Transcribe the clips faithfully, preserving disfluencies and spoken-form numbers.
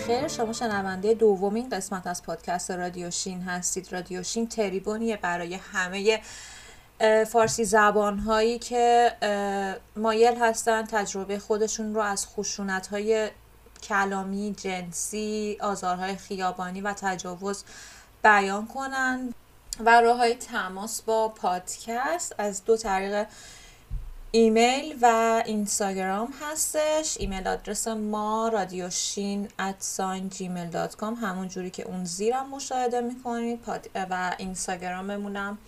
بخیر. شما شنونده دومین قسمت از پادکست رادیوشین هستید. رادیوشین تریبونیه برای همه فارسی زبانهایی که مایل هستن تجربه خودشون رو از خشونت‌های کلامی، جنسی، آزارهای خیابانی و تجاوز بیان کنن و راه‌های تماس با پادکست از دو طریق ایمیل و اینستاگرام هستش. ایمیل آدرس ما رادیوشین ات جیمیل دات کام همون جوری که اون زیرم مشاهده میکنید و اینستاگراممونم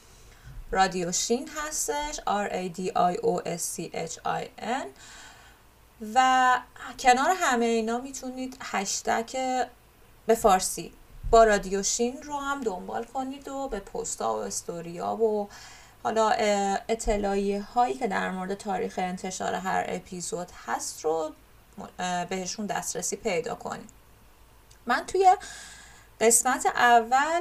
رادیوشین هستش آر ای دی آی او اس سی اچ آی ان و کنار همه اینا میتونید هشتگ به فارسی با رادیوشین رو هم دنبال کنید و به پستا و استوریا و حالا اطلاعیه هایی که در مورد تاریخ انتشار هر اپیزود هست رو بهشون دسترسی پیدا کنید. من توی قسمت اول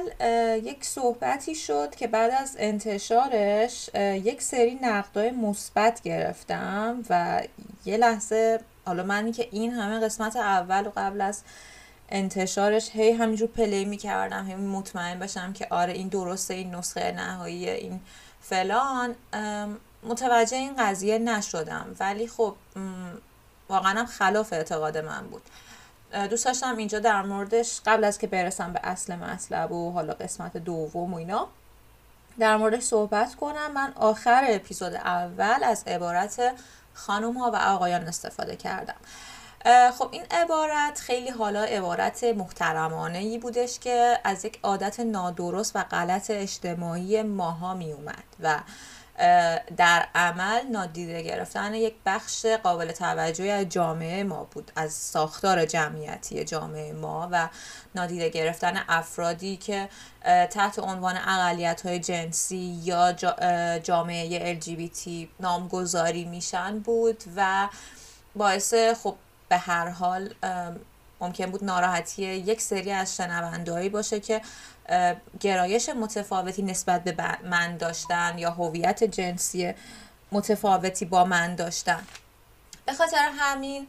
یک صحبتی شد که بعد از انتشارش یک سری نقدای مثبت گرفتم و یه لحظه حالا منی که این همه قسمت اول و قبل از انتشارش هی همینجور پلی میکردم هی مطمئن بشم که آره این درسته، این نسخه نهایی، این فلان، متوجه این قضیه نشدم ولی خب واقعا هم خلاف اعتقاد من بود. دوست داشتم اینجا در موردش قبل از که برسم به اصل مطلب و حالا قسمت دوم و اینا در موردش صحبت کنم. من آخر اپیزود اول از عبارت خانم ها و آقایان استفاده کردم. خب این عبارت خیلی حالا عبارت محترمانه‌ای بودش که از یک عادت نادرست و غلط اجتماعی ماها می اومد و در عمل نادیده گرفتن یک بخش قابل توجهی از جامعه ما بود، از ساختار جمعیتی جامعه ما و نادیده گرفتن افرادی که تحت عنوان اقلیت‌های جنسی یا جامعه ال جی بی تی نامگذاری میشن بود و باعث خب به هر حال ممکن بود ناراحتی یک سری از شنوندهایی باشه که گرایش متفاوتی نسبت به من داشتن یا هویت جنسی متفاوتی با من داشتن. به خاطر همین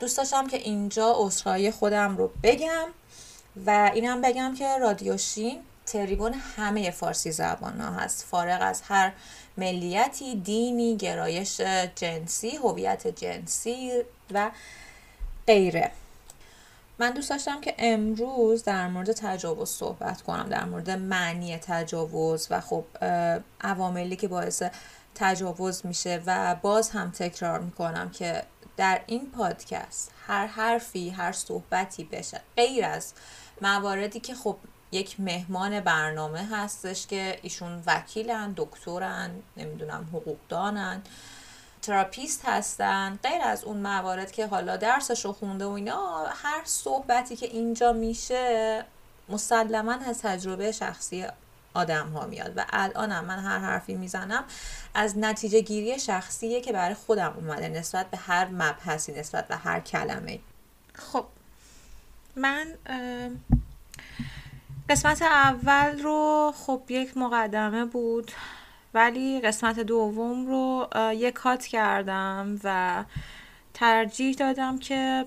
دوست داشتم که اینجا عذرخواهی خودم رو بگم و اینم بگم که رادیوشین تریبون همه فارسی زبان‌ها هست، فارغ از هر ملیتی، دینی، گرایش جنسی، هویت جنسی و غیره. من دوست داشتم که امروز در مورد تجاوز صحبت کنم، در مورد معنی تجاوز و خب عواملی که باعث تجاوز میشه و باز هم تکرار میکنم که در این پادکست هر حرفی، هر صحبتی بشه غیر از مواردی که خب یک مهمان برنامه هستش که ایشون وکیلن، دکترن، نمیدونم حقوقدانن، تراپیست هستن، غیر از اون موارد که حالا درسشو خونده و اینا، هر صحبتی که اینجا میشه مسلماً از تجربه شخصی آدم ها میاد و الانم من هر حرفی میزنم از نتیجه گیری شخصیه که برای خودم اومده نسبت به هر مبحثی، نسبت به هر کلمه. خب من قسمت اول رو خب یک مقدمه بود ولی قسمت دوم رو یک کات کردم و ترجیح دادم که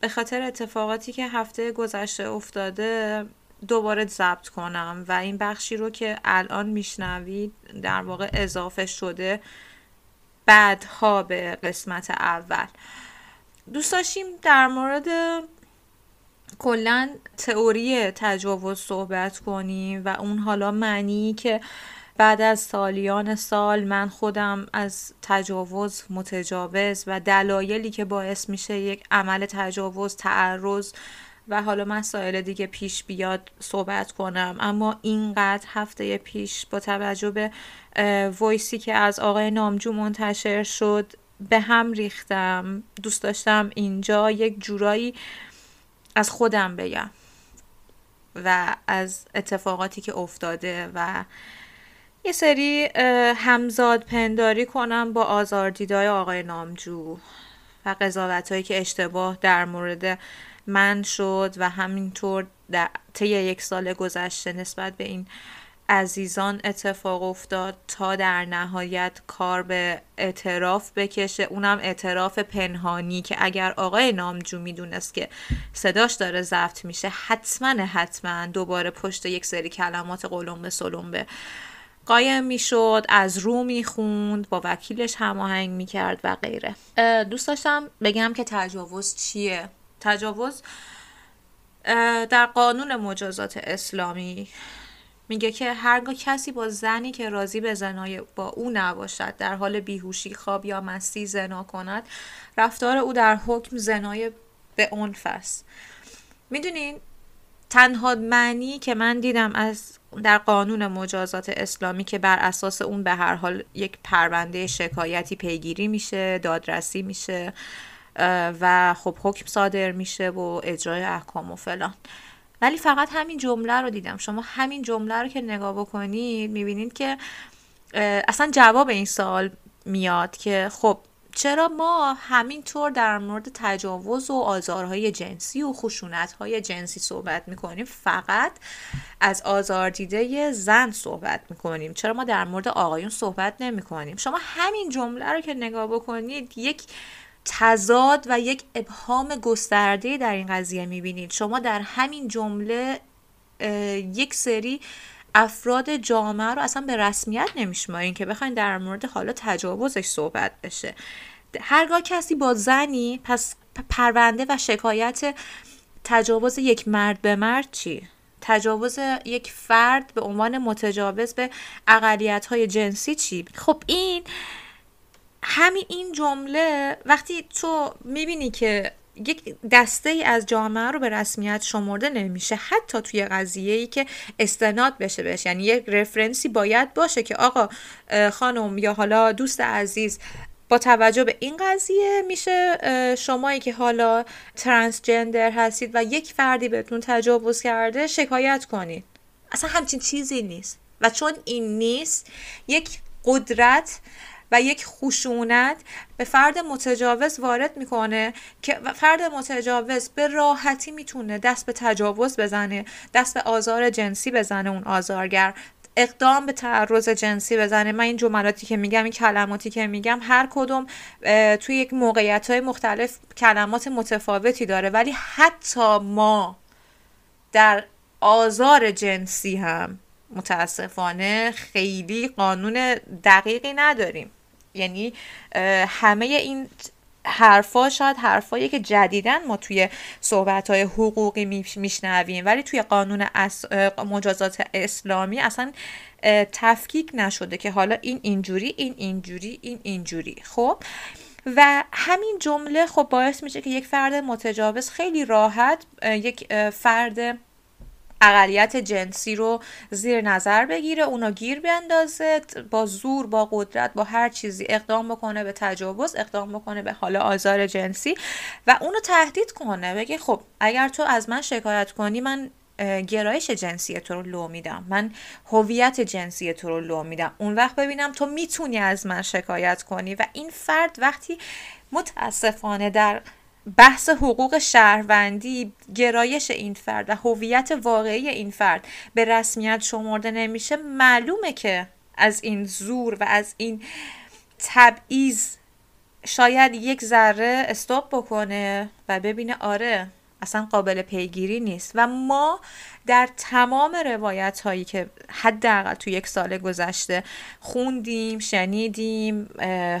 به خاطر اتفاقاتی که هفته گذشته افتاده دوباره ضبط کنم و این بخشی رو که الان میشنوید در واقع اضافه شده بعدها به قسمت اول. دوست داشتیم در مورد کلاً تئوری تجاوز صحبت کنیم و اون حالا معنی که بعد از سالیان سال من خودم از تجاوز، متجاوز و دلایلی که باعث میشه یک عمل تجاوز، تعرض و حالا مسائل دیگه پیش بیاد صحبت کنم. اما اینقدر هفته پیش با توجه به وایسی که از آقای نامجو منتشر شد به هم ریختم. دوست داشتم اینجا یک جورایی از خودم بگم و از اتفاقاتی که افتاده و یه سری همزاد پنداری کنم با آزاردیدهای آقای نامجو و قضاوت‌هایی که اشتباه در مورد من شد و همینطور در طی یک سال گذشته نسبت به این عزیزان اتفاق افتاد تا در نهایت کار به اعتراف بکشه، اونم اعتراف پنهانی که اگر آقای نامجو میدونست که صداش داره ضبط میشه حتما حتما دوباره پشت یک سری کلمات قلمبه سلمبه قایم میشد، از رو میخوند، با وکیلش هماهنگ میکرد و غیره. دوست داشتم بگم که تجاوز چیه؟ تجاوز در قانون مجازات اسلامی میگه که هرگاه کسی با زنی که راضی به زنای با او نباشد در حال بیهوشی، خواب یا مستی زنا کند، رفتار او در حکم زنای به عنف است. میدونین تنها معنی که من دیدم از در قانون مجازات اسلامی که بر اساس اون به هر حال یک پرونده شکایتی پیگیری میشه، دادرسی میشه و خب حکم صادر میشه و اجرای احکام و فلان، ولی فقط همین جمله رو دیدم. شما همین جمله رو که نگاه بکنید میبینید که اصلا جواب این سوال میاد که خب چرا ما همینطور در مورد تجاوز و آزارهای جنسی و خشونتهای جنسی صحبت میکنیم، فقط از آزاردیده زن صحبت میکنیم، چرا ما در مورد آقایون صحبت نمیکنیم؟ شما همین جمله رو که نگاه بکنید یک تضاد و یک ابهام گسترده در این قضیه میبینید. شما در همین جمله یک سری افراد جامعه رو اصلا به رسمیت نمیشمارین که بخواین در مورد حالا تجاوزش صحبت بشه. هرگاه کسی با زنی، پس پرونده و شکایت تجاوز یک مرد به مرد چی؟ تجاوز یک فرد به عنوان متجاوز به اقلیت‌های جنسی چی؟ خب این همین این جمله وقتی تو میبینی که یک دسته ای از جامعه رو به رسمیت شمرده نمیشه، حتی توی قضیه‌ای که استناد بشه بهش، یعنی یک رفرنسی باید باشه که آقا خانم یا حالا دوست عزیز با توجه به این قضیه میشه شمایی که حالا ترانسجندر هستید و یک فردی بهتون تجاوز کرده شکایت کنید. اصلا همچین چیزی نیست و چون این نیست، یک قدرت و یک خشونت به فرد متجاوز وارد میکنه که فرد متجاوز به راحتی میتونه دست به تجاوز بزنه، دست به آزار جنسی بزنه، اون آزارگر اقدام به تعرض جنسی بزنه. من این جملاتی که میگم، این کلماتی که میگم، هر کدوم توی یک موقعیت‌های مختلف کلمات متفاوتی داره، ولی حتی ما در آزار جنسی هم متاسفانه خیلی قانون دقیقی نداریم. یعنی همه این حرفا شاید حرفایی که جدیدن ما توی صحبت‌های حقوقی میشنویم، ولی توی قانون مجازات اسلامی اصلا تفکیک نشده که حالا این اینجوری، این اینجوری، این اینجوری. خب و همین جمله خب باعث میشه که یک فرد متجاوز خیلی راحت یک فرد اقلیت جنسی رو زیر نظر بگیره، اونو گیر بیندازه، با زور، با قدرت، با هر چیزی اقدام بکنه به تجاوز، اقدام بکنه به حالا آزار جنسی و اونو تهدید کنه، بگه خب اگر تو از من شکایت کنی من گرایش جنسی تو رو لو میدم، من هویت جنسی تو رو لو میدم، اون وقت ببینم تو میتونی از من شکایت کنی. و این فرد وقتی متاسفانه در بحث حقوق شهروندی گرایش این فرد و هویت واقعی این فرد به رسمیت شمرده نمیشه، معلومه که از این زور و از این تبعیض شاید یک ذره استاپ بکنه و ببینه آره اصلا قابل پیگیری نیست. و ما در تمام روایت هایی که حداقل تو یک سال گذشته خوندیم، شنیدیم،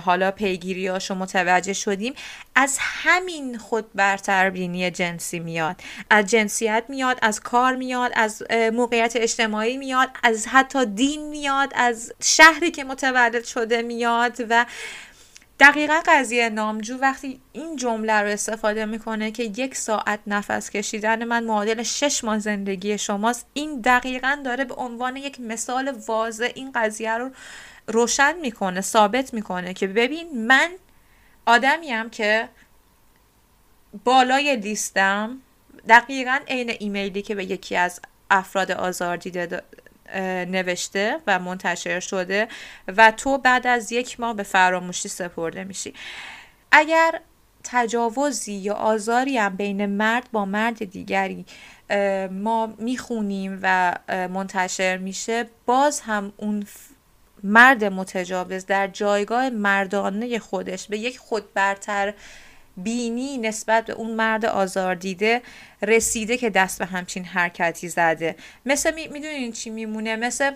حالا پیگیریاشو متوجه شدیم، از همین خود برتربینی جنسی میاد، از جنسیت میاد، از کار میاد، از موقعیت اجتماعی میاد، از حتی دین میاد، از شهری که متولد شده میاد. و دقیقا قضیه نامجو وقتی این جمله رو استفاده میکنه که یک ساعت نفس کشیدن من معادل شش ماه زندگی شماست، این دقیقا داره به عنوان یک مثال واضح این قضیه رو روشن میکنه، ثابت میکنه که ببین من آدمیم که بالای لیستم، دقیقا عین ایمیلی که به یکی از افراد آزاردیده نوشته و منتشر شده و تو بعد از یک ماه به فراموشی سپرده میشی. اگر تجاوزی یا آزاری هم بین مرد با مرد دیگری ما میخونیم و منتشر میشه، باز هم اون مرد متجاوز در جایگاه مردانه خودش به یک خودبرتر بینی نسبت به اون مرد آزار دیده رسیده که دست به همچین حرکتی زده. مثل می... میدونین چی میمونه؟ مثل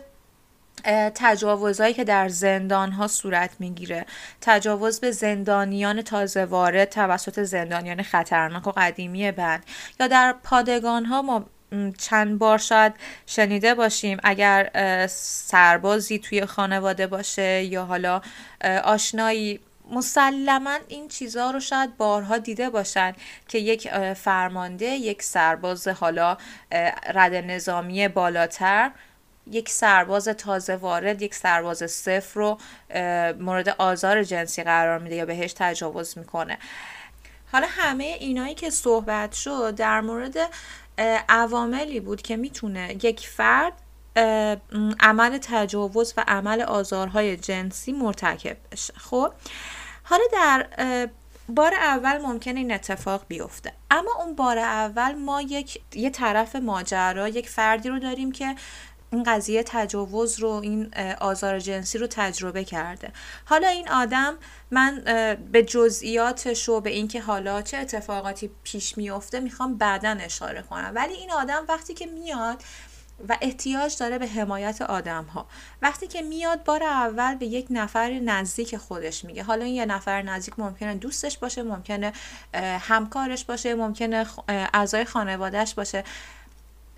تجاوزهایی که در زندانها صورت میگیره، تجاوز به زندانیان تازه وارد توسط زندانیان خطرناک و قدیمی بند، یا در پادگانها ما چند بار شاید شنیده باشیم اگر سربازی توی خانواده باشه یا حالا آشنایی مسلماً این چیزها رو شاید بارها دیده باشن که یک فرمانده، یک سرباز حالا رد نظامی بالاتر، یک سرباز تازه وارد، یک سرباز صفر رو مورد آزار جنسی قرار میده یا بهش تجاوز میکنه. حالا همه اینایی که صحبت شد در مورد عواملی بود که میتونه یک فرد عمل تجاوز و عمل آزارهای جنسی مرتکب بشه. خب حالا در بار اول ممکنه این اتفاق بیفته، اما اون بار اول ما یک یه طرف ماجرا، یک فردی رو داریم که این قضیه تجاوز رو، این آزار جنسی رو تجربه کرده. حالا این آدم، من به جزئیاتش و به اینکه حالا چه اتفاقاتی پیش میفته میخوام بعداً اشاره کنم، ولی این آدم وقتی که میاد و احتیاج داره به حمایت آدم ها، وقتی که میاد بار اول به یک نفر نزدیک خودش میگه، حالا این یه نفر نزدیک ممکنه دوستش باشه، ممکنه همکارش باشه، ممکنه اعضای خانوادهش باشه.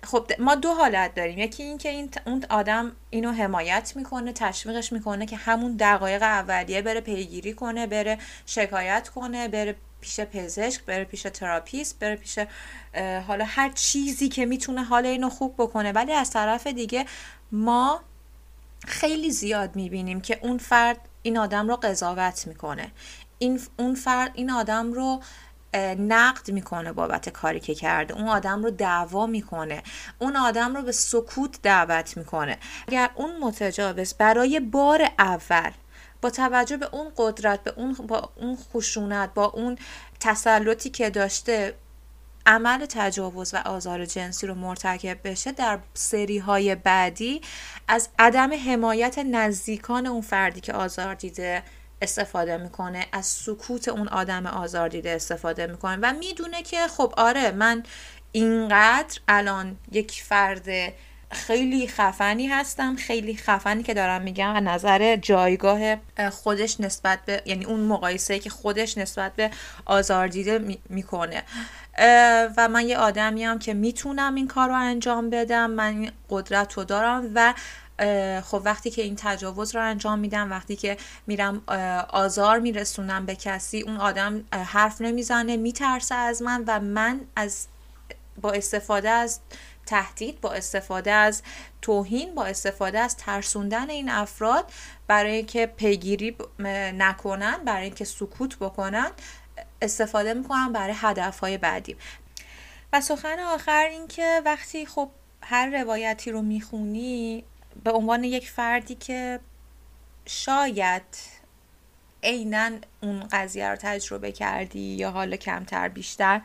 خب ما دو حالت داریم، یکی این که این اون آدم اینو حمایت میکنه، تشویقش میکنه که همون دقایق اولیه بره پیگیری کنه، بره شکایت کنه، بره پیش پزشک، بره پیش تراپیست، بره پیش حالا هر چیزی که میتونه حال اینو خوب بکنه. ولی از طرف دیگه ما خیلی زیاد میبینیم که اون فرد این آدم رو قضاوت میکنه، این اون فرد این آدم رو نقد میکنه بابت کاری که کرده، اون آدم رو دعوا میکنه، اون آدم رو به سکوت دعوت میکنه. اگر اون متجاوز برای بار اول با توجه به اون قدرت، به اون با اون خشونت، با اون تسلطی که داشته عمل تجاوز و آزار جنسی رو مرتکب بشه، در سری‌های بعدی از عدم حمایت نزدیکان اون فردی که آزار دیده استفاده میکنه، از سکوت اون آدم آزار دیده استفاده میکنه و میدونه که خب آره، من اینقدر الان یک فرد خیلی خفنی هستم، خیلی خفنی که دارم میگم از نظر جایگاه خودش نسبت به، یعنی اون مقایسه که خودش نسبت به آزار دیده میکنه، و من یه آدمیم که میتونم این کار رو انجام بدم، من این قدرت رو دارم. و خب وقتی که این تجاوز رو انجام میدم، وقتی که میرم آزار میرسونم به کسی، اون آدم حرف نمیزنه، میترسه از من و من از با استفاده از تهدید، با استفاده از توهین، با استفاده از ترسوندن این افراد برای اینکه پیگیری نکنن، برای اینکه سکوت بکنن، استفاده میکنن برای هدفهای بعدی. و سخن آخر این که وقتی خب هر روایتی رو میخونی به عنوان یک فردی که شاید عیناً اون قضیه رو تجربه کردی یا حالا کمتر بیشتر،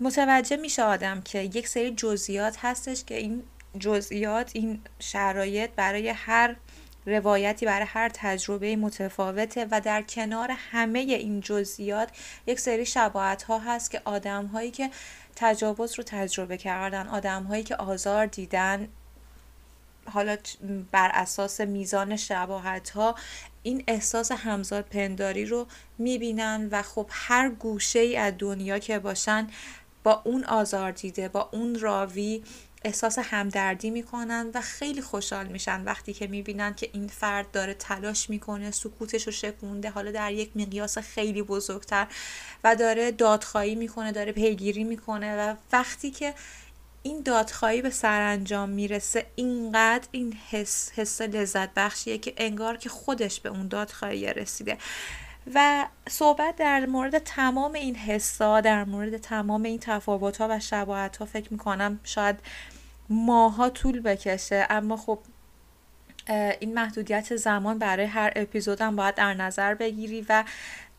متوجه میشه آدم که یک سری جزئیات هستش که این جزئیات، این شرایط برای هر روایتی، برای هر تجربه متفاوته و در کنار همه این جزئیات یک سری شباهت‌ها هست که آدم‌هایی که تجاوز رو تجربه کردن، آدم‌هایی که آزار دیدن، حالا بر اساس میزان شباهت‌ها این احساس همزاد پنداری رو میبینن و خب هر گوشه‌ای از دنیا که باشن با اون آزار دیده، با اون راوی احساس همدردی میکنن و خیلی خوشحال میشن وقتی که میبینن که این فرد داره تلاش میکنه، سکوتش رو شکونده، حالا در یک مقیاس خیلی بزرگتر، و داره دادخواهی میکنه، داره پیگیری میکنه. و وقتی که این دادخواهی به سرانجام میرسه، اینقدر این حس حس لذت بخشیه که انگار که خودش به اون دادخواهی رسیده. و صحبت در مورد تمام این حسا، در مورد تمام این تفاوت‌ها و شباهت‌ها فکر می‌کنم شاید ماها طول بکشه، اما خب این محدودیت زمان برای هر اپیزودم باید در نظر بگیری و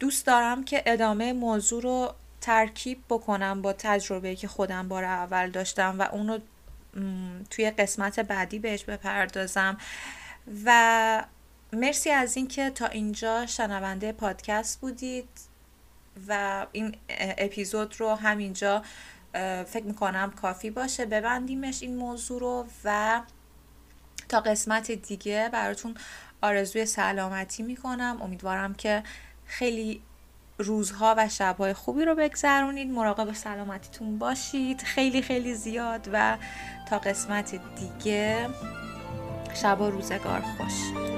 دوست دارم که ادامه موضوع رو ترکیب بکنم با تجربه‌ای که خودم بار اول داشتم و اون رو توی قسمت بعدی بهش بپردازم. و مرسی از این که تا اینجا شنونده پادکست بودید و این اپیزود رو همینجا فکر میکنم کافی باشه ببندیمش این موضوع رو. و تا قسمت دیگه براتون آرزوی سلامتی میکنم. امیدوارم که خیلی روزها و شبهای خوبی رو بگذرونید. مراقب سلامتیتون باشید خیلی خیلی زیاد. و تا قسمت دیگه، شب و روزگار خوش.